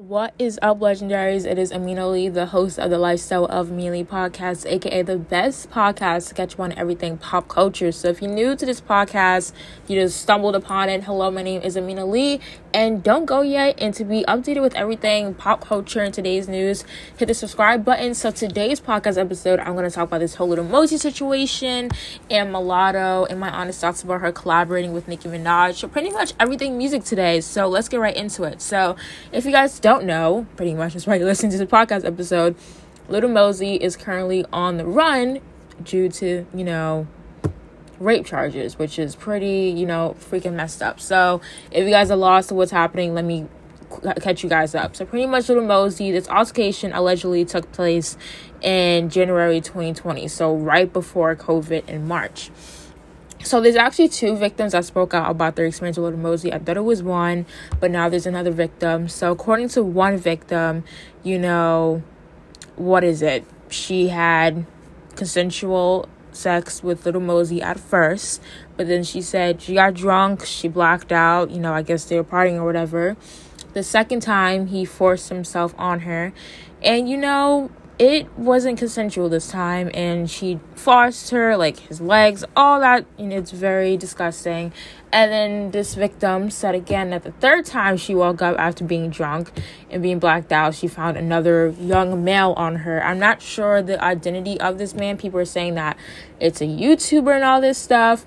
What is up, legendaries? It is Amina Lee, the host of the Lifestyle of Mealy podcast, aka the best podcast to catch one everything pop culture. So if you're new to this podcast, you just stumbled upon it, hello, my name is Amina Lee, and don't go yet. And to be updated with everything pop culture and today's news, hit the subscribe button. So today's podcast episode, I'm going to talk about this whole Lil Mosey situation and Mulatto and my honest thoughts about her collaborating with Nicki Minaj. So pretty much everything music today, so let's get right into it. So if you guys don't know, pretty much that's why you're listening to the podcast episode, Lil Mosey is currently on the run due to, you know, rape charges, which is pretty, you know, freaking messed up. So if you guys are lost to what's happening, let me catch you guys up. So pretty much Lil Mosey, this altercation allegedly took place in January 2020, so right before COVID in March. So there's actually two victims that spoke out about their experience with Lil Mosey. I thought it was one, but now there's another victim. So according to one victim, you know, she had consensual sex with Lil Mosey at first, but then she said she got drunk, she blacked out, you know, I guess they were partying or whatever. The second time, he forced himself on her, and, you know, it wasn't consensual this time, and she forced her, like, his legs, all that, and it's very disgusting. And then this victim said again that the third time she woke up after being drunk and being blacked out, she found another young male on her. I'm not sure the identity of this man. People are saying that it's a YouTuber and all this stuff.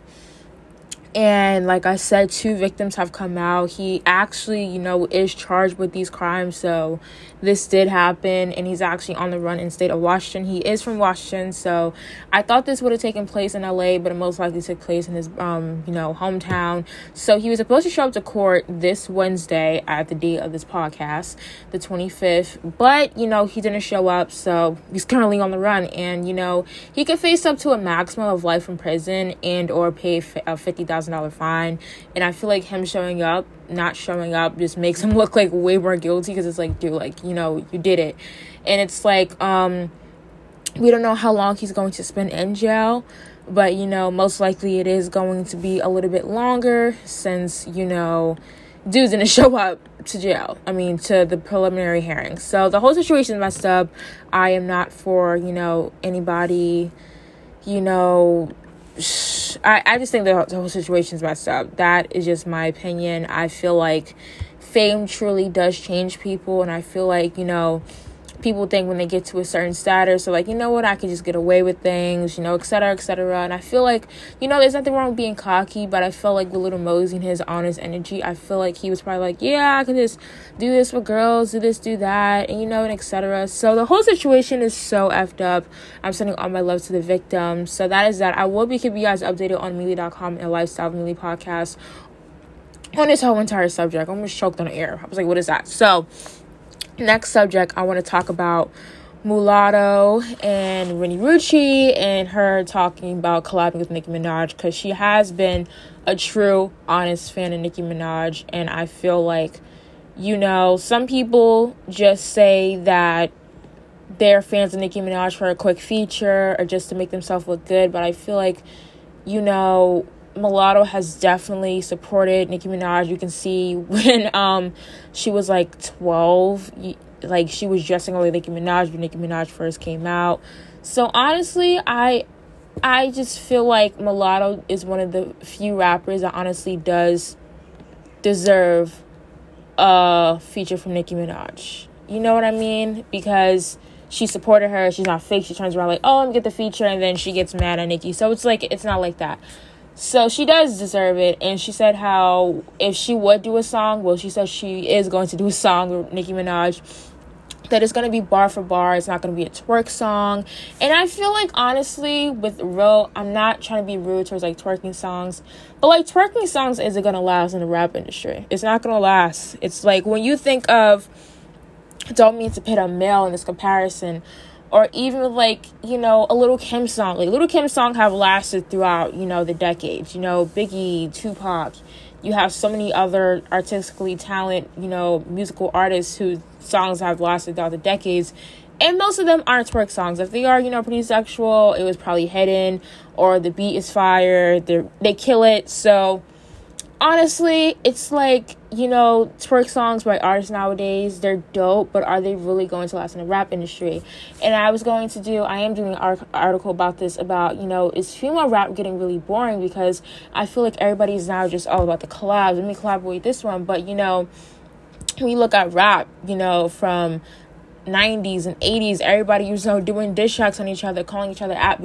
And like I said, two victims have come out. He actually, you know, is charged with these crimes. So this did happen. And he's actually on the run in the state of Washington. He is from Washington. So I thought this would have taken place in LA, but it most likely took place in his, you know, hometown. So he was supposed to show up to court this Wednesday at the day of this podcast, the 25th. But, you know, he didn't show up. So he's currently on the run. And, you know, he could face up to a maximum of life in prison and or pay a $50,000 fine. And I feel like him not showing up just makes him look like way more guilty, because it's like, dude, like, you know, you did it. And it's like, we don't know how long he's going to spend in jail, but, you know, most likely it is going to be a little bit longer, since, you know, dudes didn't show up to jail, I mean, to the preliminary hearing. So the whole situation messed up. I am not for, you know, anybody, you know, I just think the whole situation's messed up. That is just my opinion. I feel like fame truly does change people, and I feel like, you know, people think when they get to a certain status, they're like, you know what, I could just get away with things, you know, et cetera, et cetera. And I feel like, you know, there's nothing wrong with being cocky, but I feel like with Lil Mosey and his honest energy, I feel like he was probably like, yeah, I could just do this with girls, do this, do that, and, you know, and et cetera. So the whole situation is so effed up. I'm sending all my love to the victims. So that is that. I will be keeping you guys updated on Mealy.com and Lifestyle of Mealy podcast on this whole entire subject. I'm just choked on the air. I was like, what is that? So next subject, I want to talk about Mulatto and Renni Rucci and her talking about collabing with Nicki Minaj, because she has been a true, honest fan of Nicki Minaj. And I feel like, you know, some people just say that they're fans of Nicki Minaj for a quick feature or just to make themselves look good. But I feel like, you know, Mulatto has definitely supported Nicki Minaj. You can see when she was like 12, like she was dressing like Nicki Minaj when Nicki Minaj first came out. So honestly, I just feel like Mulatto is one of the few rappers that honestly does deserve a feature from Nicki Minaj. You know what I mean? Because she supported her. She's not fake. She turns around like, oh, I'm gonna get the feature, and then she gets mad at Nicki. So it's like, it's not like that. So she does deserve it, and she said how if she would do a song, well, she said she is going to do a song with Nicki Minaj, that it's going to be bar for bar. It's not going to be a twerk song. And I feel like, honestly, with real, I'm not trying to be rude towards, like, twerking songs, but, like, twerking songs isn't going to last in the rap industry. It's not going to last. It's like, when you think of, don't mean to pit a male in this comparison, or even, like, you know, a Lil' Kim song. Like, Lil' Kim song have lasted throughout, you know, the decades. You know, Biggie, Tupac. You have so many other artistically talented, you know, musical artists whose songs have lasted throughout the decades. And most of them aren't twerk songs. If they are, you know, pretty sexual, it was probably hidden, or the beat is fire. They kill it. So honestly, it's like, you know, twerk songs by artists nowadays, they're dope, but are they really going to last in the rap industry? And I am doing an article about this, about, you know, is female rap getting really boring? Because I feel like everybody's now just all about the collabs. Let me collaborate this one. But, you know, we look at rap, you know, from 90s and 80s, everybody, you know, doing diss tracks on each other, calling each other out,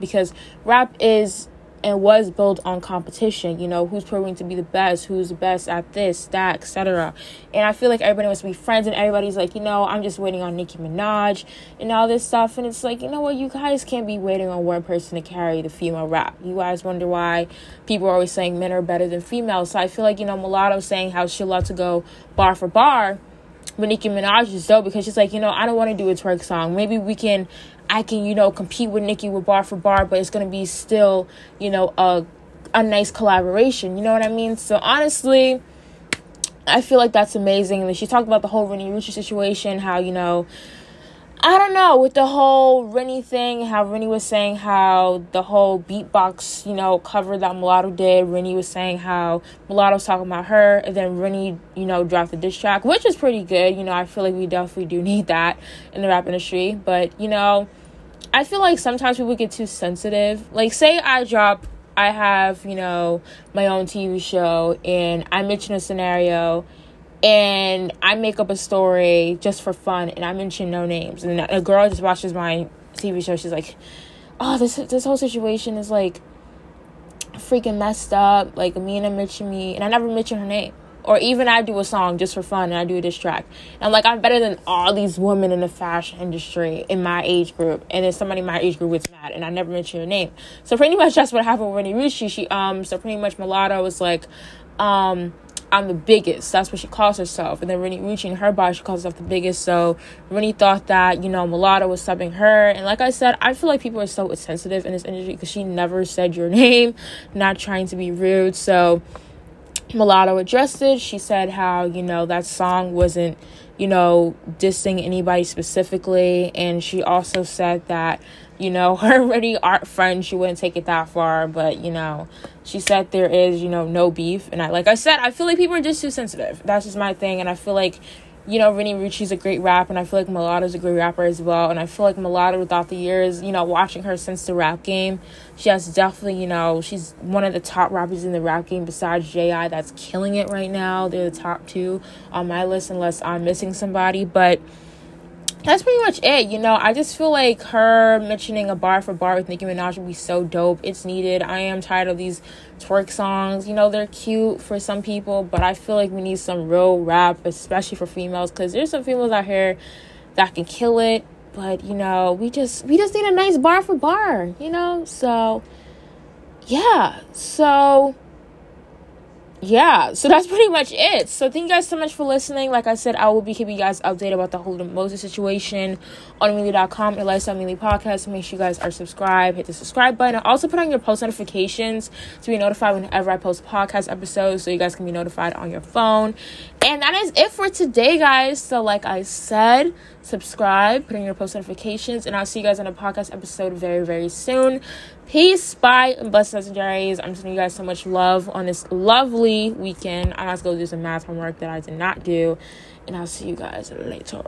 because rap is and was built on competition, you know, who's proving to be the best, who's the best at this, that, etc. And I feel like everybody wants to be friends, and everybody's like, you know, I'm just waiting on Nicki Minaj and all this stuff. And it's like, you know what, you guys can't be waiting on one person to carry the female rap. You guys wonder why people are always saying men are better than females. So I feel like, you know, Mulatto saying how she loved to go bar for bar, but Nicki Minaj is dope because she's like, you know, I don't want to do a twerk song. Maybe I can, you know, compete with Nicki with bar for bar, but it's going to be still, you know, a nice collaboration. You know what I mean? So, honestly, I feel like that's amazing. And she talked about the whole Renni Rucci situation, how, you know, I don't know, with the whole Renni thing, how Renni was saying how the whole beatbox, you know, cover that Mulatto did, Renni was saying how Mulatto's talking about her, and then Renni, you know, dropped the diss track, which is pretty good. You know, I feel like we definitely do need that in the rap industry. But, you know, I feel like sometimes people get too sensitive. Like, say I have, you know, my own TV show, and I mention a scenario, and I make up a story just for fun, and I mention no names. And a girl just watches my TV show. She's like, oh, this whole situation is, like, freaking messed up. Like, Amina mentioned me, and I never mention her name. Or even I do a song just for fun, and I do a diss track. And I'm like, I'm better than all these women in the fashion industry in my age group. And then somebody in my age group gets mad, and I never mention her name. So pretty much that's what happened with Renni Rucci. So pretty much Mulatto was like, I'm the biggest. That's what she calls herself. And then Renni Rucci, in her body, she calls herself the biggest. So Renni thought that, you know, Mulatto was subbing her. And like I said, I feel like people are so sensitive in this industry because she never said your name, not trying to be rude. So Mulatto addressed it. She said how, you know, that song wasn't, you know, dissing anybody specifically. And she also said that, you know, her already art friend, she wouldn't take it that far. But, you know, she said there is, you know, no beef. And I feel like people are just too sensitive. That's just my thing. And I feel like, you know, Renni Rucci's a great rapper, and I feel like Mulatto's a great rapper as well. And I feel like Mulatto, without the years, you know, watching her since the rap game, she has definitely, you know, she's one of the top rappers in the rap game besides J.I. that's killing it right now. They're the top two on my list, unless I'm missing somebody. But that's pretty much it. You know, I just feel like her mentioning a bar for bar with Nicki Minaj would be so dope. It's needed. I am tired of these twerk songs. You know, they're cute for some people, but I feel like we need some real rap, especially for females, because there's some females out here that can kill it. But, you know, we just need a nice bar for bar, you know? So, yeah. So that's pretty much it. So thank you guys so much for listening. Like I said, I will be keeping you guys updated about the whole Mosey situation on Amelia.com and Lifestyle Amelia Podcast. Make sure you guys are subscribed. Hit the subscribe button. I also put on your post notifications to be notified whenever I post podcast episodes, so you guys can be notified on your phone. And that is it for today, guys. So like I said, subscribe, put in your post notifications, and I'll see you guys on a podcast episode very, very soon. Peace, bye, and blessed legendaries. I'm sending you guys so much love on this lovely weekend. I have to go do some math homework that I did not do, and I'll see you guys later.